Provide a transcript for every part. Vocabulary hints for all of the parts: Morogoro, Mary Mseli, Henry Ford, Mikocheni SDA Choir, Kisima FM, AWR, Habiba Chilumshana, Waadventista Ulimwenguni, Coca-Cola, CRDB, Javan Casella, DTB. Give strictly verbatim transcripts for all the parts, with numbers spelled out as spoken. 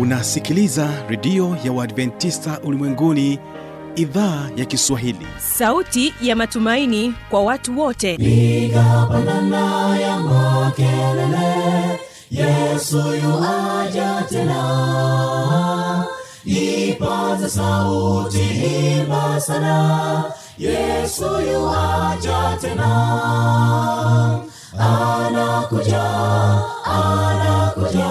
Unasikiliza redio ya Waadventista Ulimwenguni, idhaa ya Kiswahili. Sauti ya matumaini kwa watu wote. Piga bandana ya makelele, Yesu yu aja tena. Ipaza sauti, imba sana, Yesu yu aja tena. Anakuja, anakuja,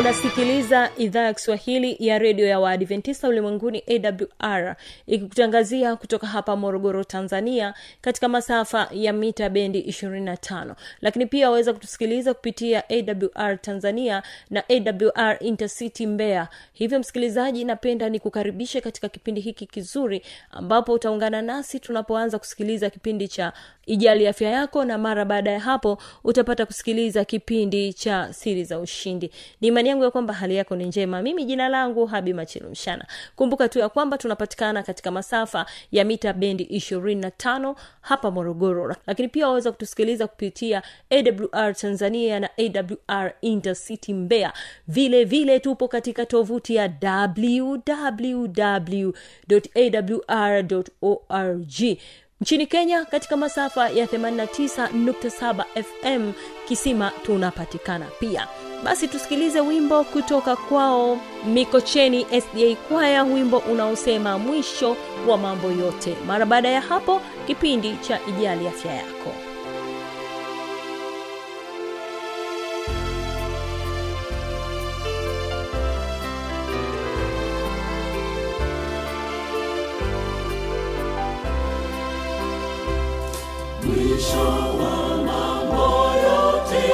Unasikiliza idhaa ya Kiswahili ya redio ya Waadventista Ulimwenguni A W R, ikikutangazia kutoka hapa Morogoro, Tanzania, katika masafa ya mita bendi ishirini na tano. Lakini pia waweza kutusikiliza kupitia A W R Tanzania na A W R Intercity Mbeya. Hivyo msikilizaji, napenda nikukaribishe katika kipindi hiki kizuri ambapo utaungana nasi tunapoanza kusikiliza kipindi cha Ijali Afya Yako, na mara baada ya hapo utapata kusikiliza kipindi cha Siri za Ushindi. Ni imani yangu ya kwamba hali yako ni njema. Mimi jina langu Habiba Chilumshana. Kumbuka tu ya kwamba tunapatikana katika masafa ya mita bendi ishirini na tano hapa Morogoro. Lakini pia waweza kutusikiliza kupitia A W R Tanzania na A W R Intercity Mbeya. Vile vile tupo katika tovuti ya double-u double-u double-u dot a w r dot org. Nchini Kenya katika masafa ya themanini na tisa nukta saba F M Kisima tunapatikana pia. Basi tusikilize wimbo kutoka kwao Mikocheni S D A Choir, wimbo unaosema mwisho wa mambo yote. Mara baada ya hapo kipindi cha Ijali Afya Yako. Mwisho wa mambo yote.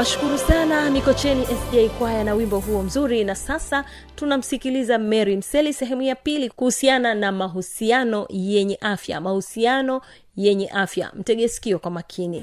Nawashukuru sana Mikocheni S D A Choir na wimbo huo mzuri. Na sasa tunamsikiliza Mary Mseli sehemu ya pili kuhusiana na mahusiano yenye afya. Mahusiano yenye afya. Mtege sikio kwa makini.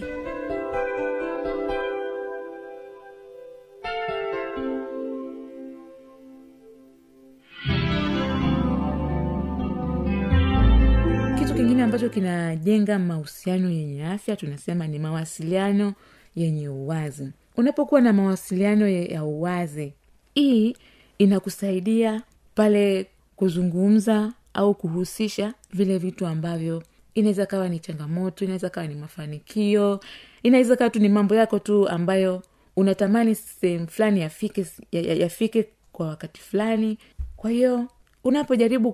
Kitu kingine ambacho kinajenga mahusiano yenye afya tunasema ni mawasiliano yenye uwazi. Unapokuwa na mawasiliano ya uwazi, hii inakusaidia pale kuzungumza au kuhusisha vile vitu ambavyo inaweza kawa ni changamoto, inaweza kawa ni mafanikio, inaweza kawa tu ni mambo yako tu ambayo unatamani sehemu fulani yafike yafike kwa wakati fulani. Kwa hiyo unapojaribu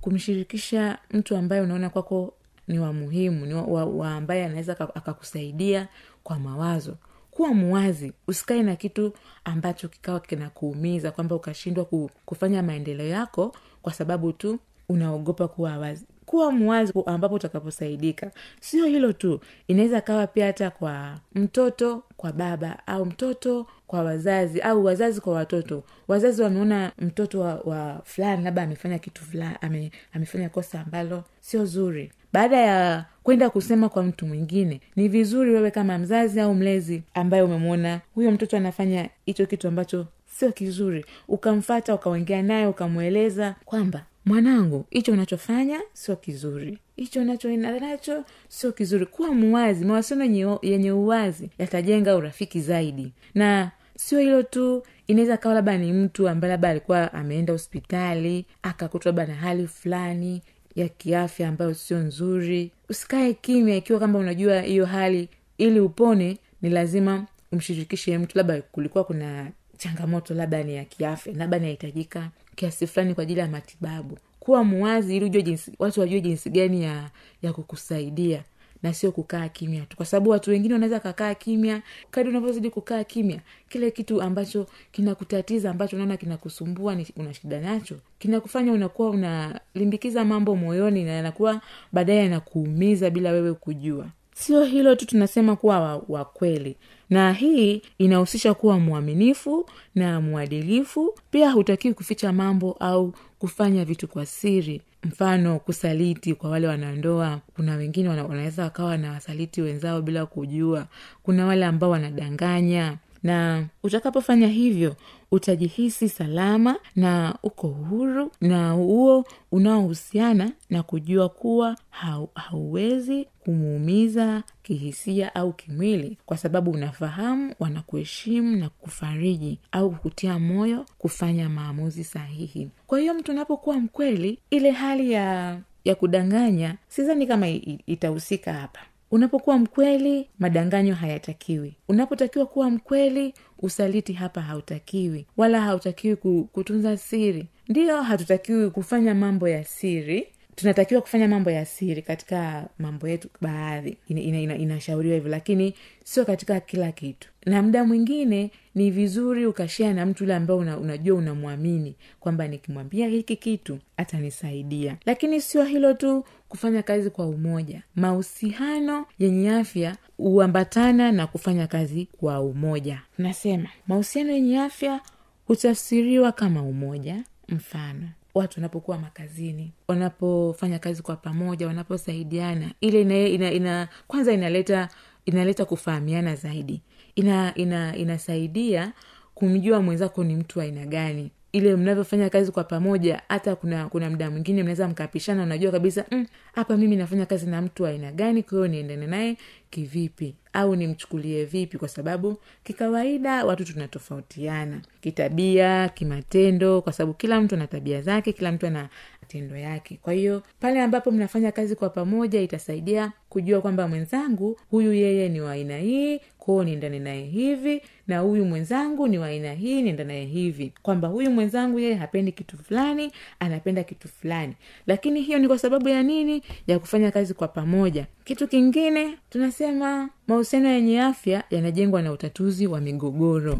kumshirikisha mtu ambaye unaona kwako ni wa muhimu, ni wa, wa ambaye anaweza akakusaidia kwa mawazo. Kuwa muwazi, usikae na kitu ambacho kikawa kinakuumiza kwamba ukashindwa kufanya maendeleo yako kwa sababu tu unaogopa kuwa wazi. Kuwa muwazi ambapo utakaposaidika. Sio hilo tu, inaweza kawa pia hata kwa mtoto kwa baba au mtoto kwa wazazi au wazazi kwa watoto. Wazazi wameona mtoto wa, wa fulani labda amefanya kitu fulani, ame, amefanya kosa ambalo sio zuri. Baada ya kwenda kusema kwa mtu mwingine, ni vizuri wewe kama mzazi au mlezi ambaye umemwona huyo mtoto anafanya hicho kitu ambacho sio kizuri, ukamfuata, ukaongea naye, ukamueleza kwamba mwanangu, hicho unachofanya sio kizuri. Hicho unachoinanacho sio kizuri. Kuwa muwazi, mawasiliano yenye uwazi yatajenga urafiki zaidi. Na sio hilo tu, inaweza kawa labda ni mtu ambaye labda alikuwa ameenda hospitali, akakutwa na hali fulani ya kiafya ambayo sio nzuri. Usikae kimya ikiwa kama unajua hiyo hali. Ili upone ni lazima umshirikishe mtu, labda kulikuwa kuna changamoto labda ni ya kiafya, labda inahitajika kiasi fulani kwa ajili ya matibabu. Kuwa muwazi ili ujue jinsi watu wajue jinsi gani ya ya kukusaidia na sio kukaa kimya tu, kwa sababu watu wengine wanaweza kukaa kimya. Kadri unavyozidi kukaa kimya, kile kitu ambacho kinakutatiza, ambacho unaona kinakusumbua, ni una shida nacho, kinakufanya unakuwa unalimbikiza mambo moyoni na yanakuwa baadaye yanakuumiza bila wewe kujua. Sio hilo tu, tunasema kuwa wa kweli, na hii inahusisha kuwa mwaminifu na mwadilifu. Pia hutakiwi kuficha mambo au kufanya vitu kwa siri, mfano kusaliti kwa wale wanandoa. Kuna wengine wanaweza wakawa na wasaliti wenzao bila kujua. Kuna wale ambao wanadanganya, na utakapofanya hivyo utajihisi salama na uko huru, na huo unaohusiana na kujua kuwa hau, hauwezi kumuumiza kihisia au kimwili, kwa sababu unafahamu wanakuheshimu na kufariji au kukutia moyo kufanya maamuzi sahihi. Kwa hiyo mtu unapokuwa mkweli, ile hali ya ya kudanganya sidhani kama itahusika hapa. Unapokuwa mkweli, madanganyo hayatakiwi. Unapotakiwa kuwa mkweli, usaliti hapa hautakiwi, wala hautakiwi kutunza siri. Ndio, hatutakiwi kufanya mambo ya siri. Tunatakiwa kufanya mambo ya siri katika mambo yetu baadhi. Inashauriwa ina, ina, ina hivyo, lakini sio katika kila kitu. Na muda mwingine ni vizuri ukashare na mtu yule ambaye una, unajua unamwamini kwamba nikimwambia hiki kitu atanisaidia. Lakini sio hilo tu, kufanya kazi kwa umoja. Mahusiano yenye afya huambatana na kufanya kazi kwa umoja. Nasema mahusiano yenye afya hutafsiriwa kama umoja. Mfano, watu wanapokuwa makazini, wanapofanya kazi kwa pamoja, wanaposaidiana, ile ina, ina, ina kwanza inaleta inaleta kufahamiana zaidi. Ina ina inasaidia kumjua mwenzako ni mtu wa aina gani. Ile mnavyofanya kazi kwa pamoja, hata kuna kuna muda mwingine mnaweza mkapishana, unajua kabisa hapa mm, mimi nafanya kazi na mtu wa aina gani, kwa hiyo niendane naye kivipi au nimchukulie vipi, kwa sababu kikawaida watu tunatofautiana kitabia, kimatendo, kwa sababu kila mtu ana tabia zake, kila mtu ana matendo yake. Kwa hiyo pale ambapo mnafanya kazi kwa pamoja, itasaidia kujua kwamba mwenzangu huyu yeye ni wa aina hii, kwao niendane naye hivi, na huyu mwenzangu ni wa aina hii, niendane naye hivi, kwamba huyu mwenzangu yeye hapendi kitu fulani, anapenda kitu fulani. Lakini hiyo ni kwa sababu ya nini? Ya kufanya kazi kwa pamoja. Kitu kingine tunasema mahusiano yenye afya yanajengwa na utatuzi wa migogoro.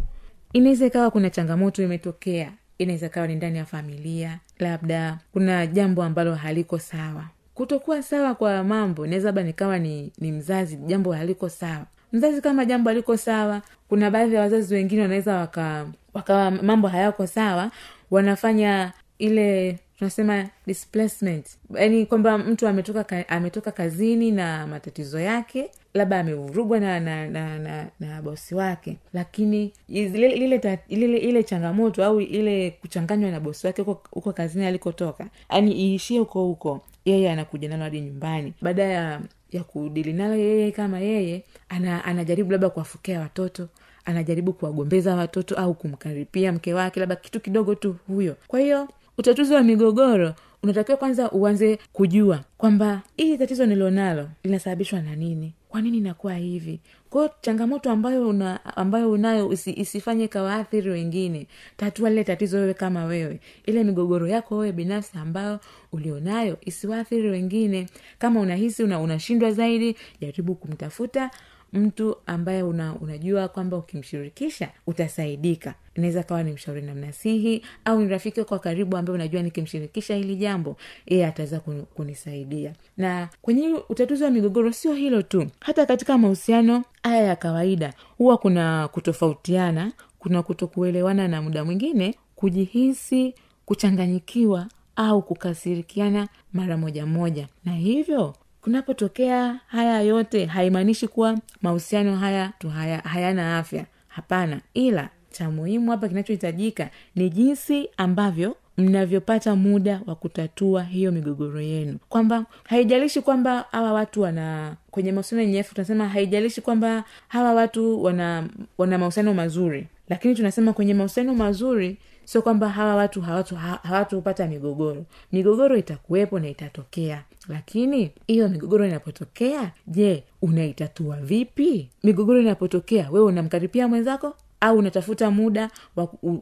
Inaweza kawa kuna changamoto imetokea, inaweza kawa ni ndani ya familia, labda kuna jambo ambalo haliko sawa. Kutokuwa sawa kwa mambo, inaweza baba nikawa ni, ni mzazi, jambo haliko sawa. Mzazi kama jambo liko sawa, kuna baadhi ya wazazi wengine wanaweza waka wakawa mambo hayako sawa, wanafanya ile tunasema displacement. Yaani kwamba mtu ametoka ametoka kazini na matatizo yake, labda amevurugwa na na na, na, na bosi wake, lakini ile ile ile ile changamoto au ile kuchanganywa na bosi wake huko huko kazini alikotoka, yaani iishie huko huko. Yeye anakuja nalo hadi nyumbani. Baada ya ya kudili nalo yeye kama yeye ana, anajaribu labda kuwafukia watoto, anajaribu kuwagombeza watoto au kumkaripia mke wake labda kitu kidogo tu huyo. Kwa hiyo utatuzi wa migogoro unatakiwa kwanza uanze kujua kwamba hili tatizo nilionalo linasababishwa na nini? Kwa nini inakuwa hivi? Kwa changamoto ambayo una, ambayo unayo isi, isifanye kawaathiri wengine. Tatua lile tatizo wewe kama wewe. Ile migogoro yako wewe binafsi ambayo ulionayo isiwaathiri wengine. Kama unahisi una unashindwa zaidi, jaribu kumtafuta mtu ambaye una, unajua kwamba ukimshirikisha utasaidika. Inaweza kawa ni mshauri na mnasihi au ni rafiki kwa karibu ambaye unajua nikimshirikisha hili jambo yeye ataweza kunisaidia. Na kwenye utatuzi wa migogoro sio hilo tu, hata katika mahusiano haya ya kawaida huwa kuna kutofautiana, kuna kutokuelewana na muda mwingine kujihisi kuchanganyikiwa au kukasirikiana mara moja moja. Na hivyo kunapotokea haya yote haimaanishi kuwa mahusiano haya tu haya hayana afya, hapana, ila cha muhimu hapa kinachohitajika ni jinsi ambavyo mnavyopata muda wa kutatua hiyo migogoro yenu. Kwamba haijalishi kwamba hawa watu wana kwenye mahusiano yenyewe, tunasema haijalishi kwamba hawa watu wana wana mahusiano mazuri, lakini tunasema kwenye mahusiano mazuri sio kwamba hawa watu hawatu hawatupata migogoro. Migogoro itakuwepo na itatokea. Lakini hiyo migogoro inapotokea, je, unaitatua vipi? Migogoro inapotokea, wewe unamkaripia mwenzako au unatafuta muda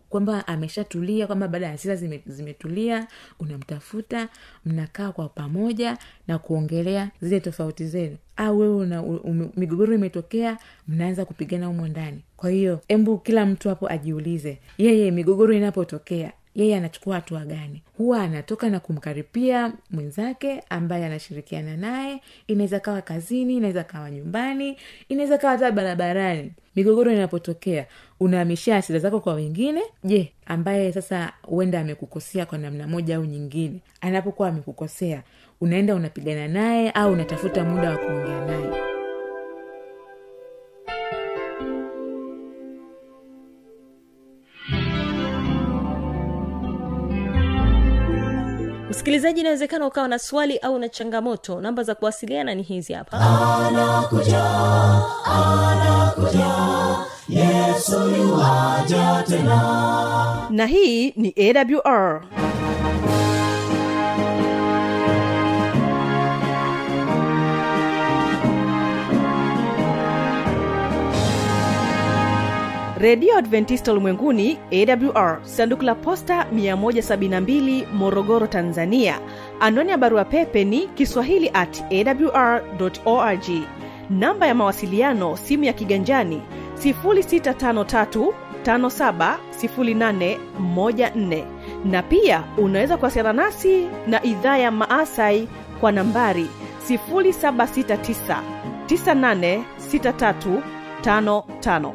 kwamba ameshatulia, kwamba baada ya hasira zime, zimetulia, unamtafuta, mnakaa kwa pamoja na kuongelea zile tofauti zenu? Au wewe una um, migogoro imetokea, mnaanza kupigana huko ndani? Kwa hiyo hebu kila mtu hapo ajiulize, yeye migogoro inapotokea yeye anachukua hatua gani? Huwa anatoka na kumkaripia mwenzake ambaye anashirikiana naye, inaweza kawa kazini, inaweza kawa nyumbani, inaweza kawa hata barabarani. Migogoro inapotokea, unahamishia hasira zako kwa wengine. Je, ambaye sasa huenda amekukosea kwa namna moja au nyingine, anapokuwa amekukosea, unaenda unapigana naye au unatafuta muda wa kuongea naye? Msikilizaji, inawezekana ukawa na swali au na changamoto. Namba za kuwasiliana ni hizi hapa. Anakuja, anakuja, Yesu yuaja tena. Na hii ni A W R. Radio Adventista Ulimwenguni, A W R, sanduku la posta mia moja sabini na mbili, Morogoro, Tanzania. Anwani ya barua pepe ni kiswahili at a w r dot org. Namba ya mawasiliano simu ya kiganjani sifuri sita tano tatu tano saba sifuri nane moja nne. Na pia unaweza kuwasiliana nasi na idhaa ya Maasai kwa nambari sifuri saba sita tisa tisa nane sita tatu tano tano.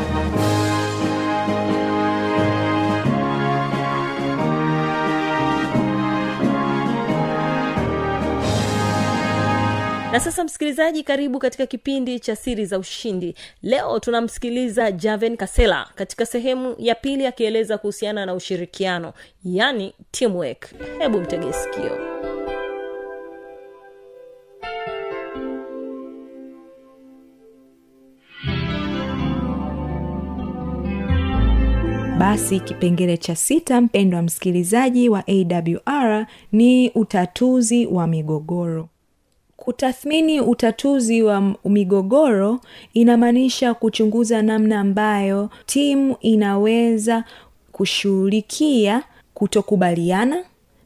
Na sasa msikilizaji, karibu katika kipindi cha siri za ushindi. Leo tunamsikiliza Javan Casella katika sehemu ya pili akieleza kuhusiana na ushirikiano, yani teamwork. Hebu mtegee sikio. Basi kipengele cha sita, mpendwa msikilizaji wa A W R, ni utatuzi wa migogoro. Kutathmini utatuzi wa migogoro inamaanisha kuchunguza namna ambayo timu inaweza kushughulikia kutokubaliana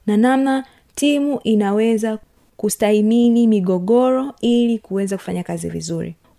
na namna timu inaweza kustahimili migogoro ili kuweza kufanya kazi vizuri.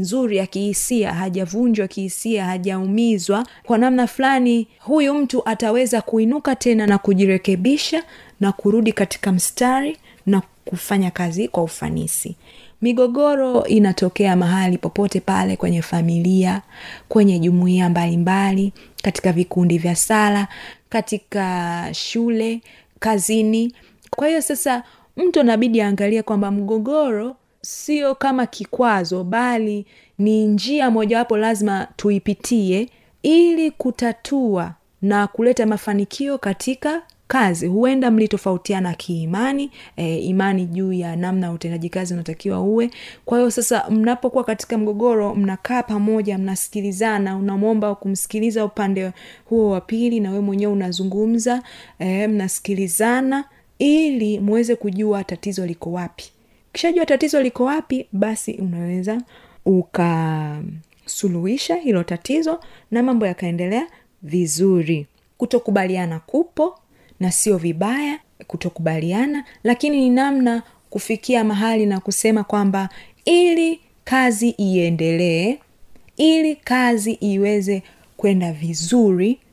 nzuri ya kihisia, hajavunjwa kihisia, hajaumizwa. Kwa namna fulani huyu mtu ataweza kuinuka tena na kujirekebisha na kurudi katika mstari na kufanya kazi kwa ufanisi. Migogoro inatokea mahali popote pale, kwenye familia, kwenye jumuiya mbalimbali, katika vikundi vya sala, katika shule, kazini. Kwa hiyo sasa mtu anabidi aangalie kwamba mgogoro sio kama kikwazo, bali ni njia mojawapo lazima tuipitie ili kutatua na kuleta mafanikio katika kazi. Huenda mlitofautiana kiimani, e, imani juu ya namna utendaji kazi unatakiwa uwe. Kwa hiyo sasa mnapokuwa katika mgogoro, mnakaa pamoja, mnasikilizana, unamwomba kumsikiliza upande huo wa pili na wewe mwenyewe unazungumza, e, mnasikilizana ili muweze kujua tatizo liko wapi. Ukishajua tatizo liko wapi, basi unaweza ukasuluhisha hilo tatizo na mambo yakaendelea vizuri. Kutokubaliana kupo na sio vibaya kutokubaliana, lakini ni namna kufikia mahali na kusema kwamba ili kazi iendelee, ili kazi iweze kwenda vizuri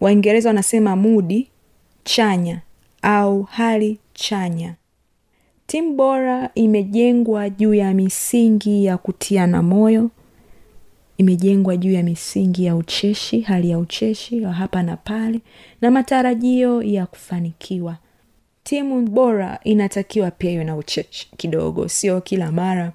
Waingereza wanasema mudi chanya au hali chanya. Timu bora imejengwa juu ya misingi ya kutiana moyo, imejengwa juu ya misingi ya ucheshi, hali ya ucheshi ya hapa na pale, na matarajio ya kufanikiwa. Timu bora inatakiwa pia iwe na ucheshi kidogo, sio kila mara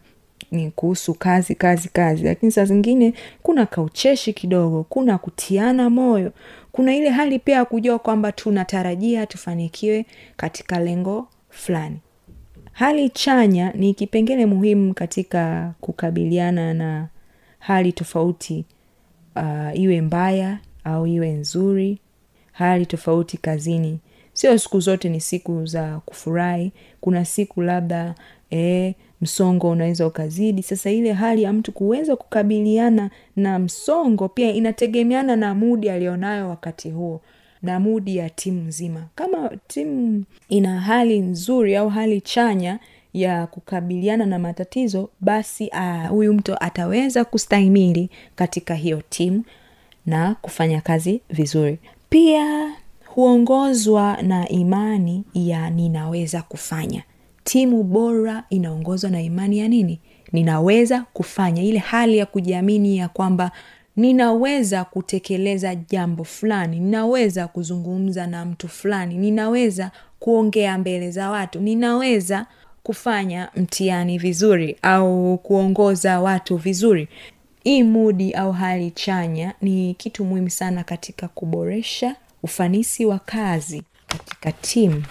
ni kuhusu kazi kazi kazi, lakini saa zingine kuna kaucheshi kidogo, kuna kutiana moyo, kuna ile hali pia kujua kwamba tunatarajia tufanikiwe katika lengo fulani. Hali chanya ni kipengele muhimu katika kukabiliana na hali tofauti, uh, iwe mbaya au iwe nzuri. Hali tofauti kazini sio siku zote ni siku za kufurahi, kuna siku labda eh msongo unaweza ukazidi. Sasa ile hali ya mtu kuweza kukabiliana na msongo pia inategemeana na mudi alionayo wakati huo na mudi ya timu nzima. Kama timu ina hali nzuri au hali chanya ya kukabiliana na matatizo, basi huyu uh, mtu ataweza kustahimili katika hiyo timu na kufanya kazi vizuri. Pia huongozwa na imani ya ninaweza kufanya. Timu bora inaongozwa na imani ya nini? Ninaweza kufanya. Ile hali ya kujiamini ya kwamba ninaweza kutekeleza jambo fulani, ninaweza kuzungumza na mtu fulani, ninaweza kuongea mbele za watu, ninaweza kufanya mtihani vizuri au kuongoza watu vizuri. Hii mudi au hali chanya ni kitu muhimu sana katika kuboresha ufanisi wa kazi katika timu.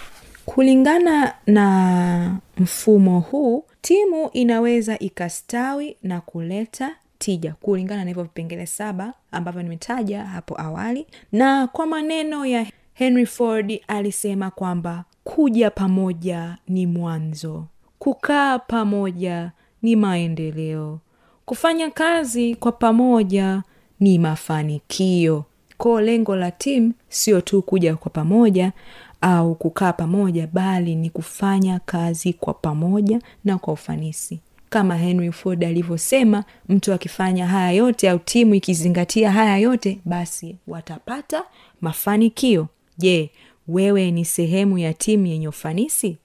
Kulingana na mfumo huu, timu inaweza ikastawi na kuleta tija kulingana na hivyo vipengele saba ambavyo nimetaja hapo awali. Na kwa maneno ya Henry Ford alisema kwamba kuja pamoja ni mwanzo, kukaa pamoja ni maendeleo, kufanya kazi kwa pamoja ni mafanikio. Kwa lengo la timu sio tu kuja kwa pamoja au kukaa pamoja, bali ni kufanya kazi kwa pamoja na kwa ufanisi. Kama Henry Ford alivyosema, mtu akifanya haya yote au timu ikizingatia haya yote, basi watapata mafanikio. Je, wewe ni sehemu ya timu yenye ufanisi?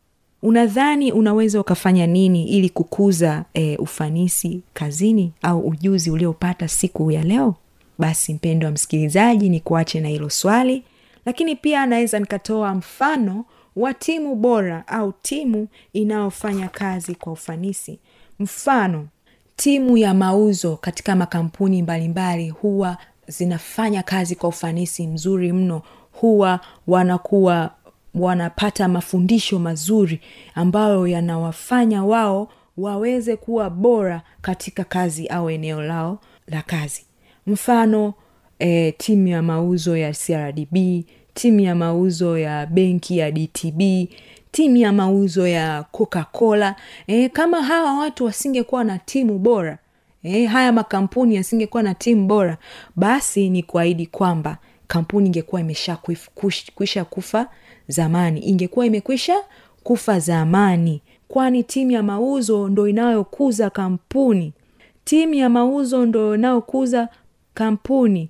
Unadhani unaweza ukafanya nini ili kukuza e, ufanisi kazini au ujuzi uliopata siku ya leo? Basi mpendwa msikilizaji, ni kuache na hilo swali, lakini pia naweza nikatoa mfano wa timu bora au timu inayofanya kazi kwa ufanisi. Mfano, timu ya mauzo katika makampuni mbalimbali huwa zinafanya kazi kwa ufanisi mzuri mno, huwa wanakuwa wanapata mafundisho mazuri ambayo yanawafanya wao waweze kuwa bora katika kazi au eneo lao la kazi. Mfano, e, timu ya mauzo ya C R D B, timu ya mauzo ya benki ya D T B, timu ya mauzo ya Coca-Cola. E, kama hawa watu wasingekuwa na timu bora, e, haya makampuni yasingekuwa na timu bora, basi ni kuahidi kwamba kampuni ingekuwa imeshakwisha kufa zamani. Ingekuwa imekwisha kufa zamani. Kwani timu ya mauzo ndo inayokuza kampuni. Timu ya mauzo ndo inayokuza kampuni.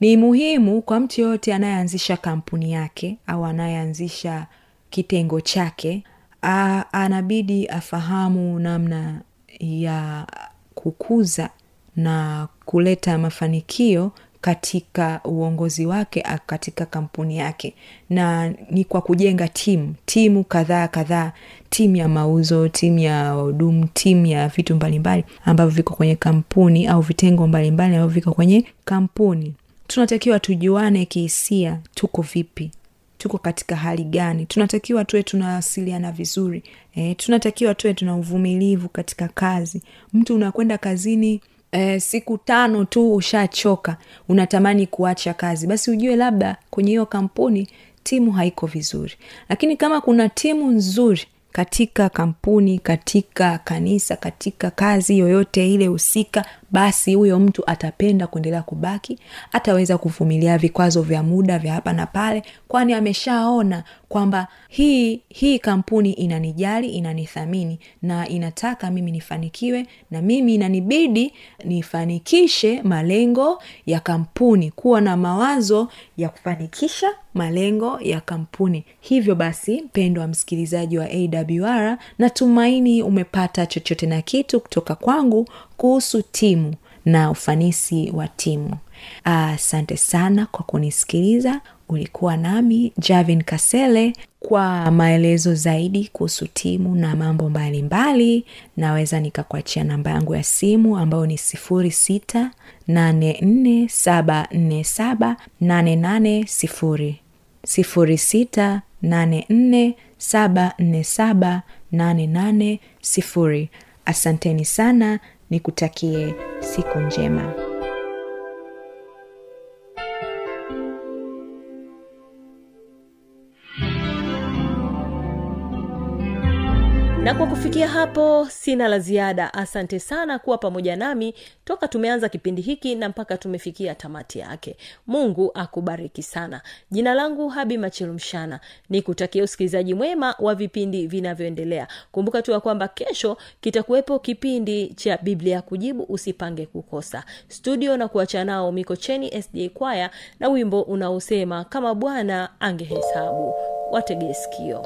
ni muhimu kwa mtu yote anayeanzisha kampuni yake au anayeanzisha kitengo chake, a, anabidi afahamu namna ya kukuza na kuleta mafanikio katika uongozi wake, katika kampuni yake, na ni kwa kujenga timu timu kadhaa kadhaa, timu ya mauzo, timu ya wahudumu, timu ya vitu mbalimbali ambavyo viko kwenye kampuni au vitengo mbalimbali ambavyo viko kwenye kampuni. Tunatakiwa tujuane kihisia, tuko vipi, tuko katika hali gani, tunatakiwa tuwe tunawasiliana vizuri, eh, tunatakiwa tuwe tuna uvumilivu katika kazi. Mtu unakwenda kazini E, siku tano tu ushachoka, unatamani kuacha kazi, basi ujue labda kwenye hiyo kampuni timu haiko vizuri. Lakini kama kuna timu nzuri katika kampuni, katika kanisa, katika kazi yoyote ile husika, basi huyo mtu atapenda kuendelea kubaki, ataweza kuvumilia vikwazo vya muda vya hapa na pale, kwani ameshaona kwamba hii hii kampuni inanijali, inanithamini na inataka mimi nifanikiwe, na mimi inanibidi nifanikishe malengo ya kampuni, kuwa na mawazo ya kufanikisha malengo ya kampuni. Hivyo basi, mpendwa msikilizaji wa A W R, natumaini umepata chochote na kitu kutoka kwangu kuhusu timu na ufanisi wa timu. Asante sana kwa kunisikiliza. Ulikuwa nami Javan Casella. Kwa maelezo zaidi kuhusu timu na mambo mbalimbali, naweza nikakuachia namba yangu ya simu ambayo ni sifuri sita nane nne saba nne saba nane nane sifuri, sifuri sita nane nne saba nne saba nane nane sifuri. Asanteni sana, nikutakie siku njema. Na kwa kufikia hapo, sina la ziada. Asante sana kuwa pamoja nami toka tumeanza kipindi hiki na mpaka tumefikia tamati yake. Mungu akubariki sana. Jina langu Habiba Chilumshana. Nikutakia usikilizaji mwema wa vipindi vinavyoendelea. Kumbuka tu kwamba kesho kitakuwepo kipindi cha Biblia Kujibu, usipange kukosa. Studio na kuacha nao Mikocheni S D A Choir na wimbo unaosema Kama Bwana Angehesabu. Wategee sikio.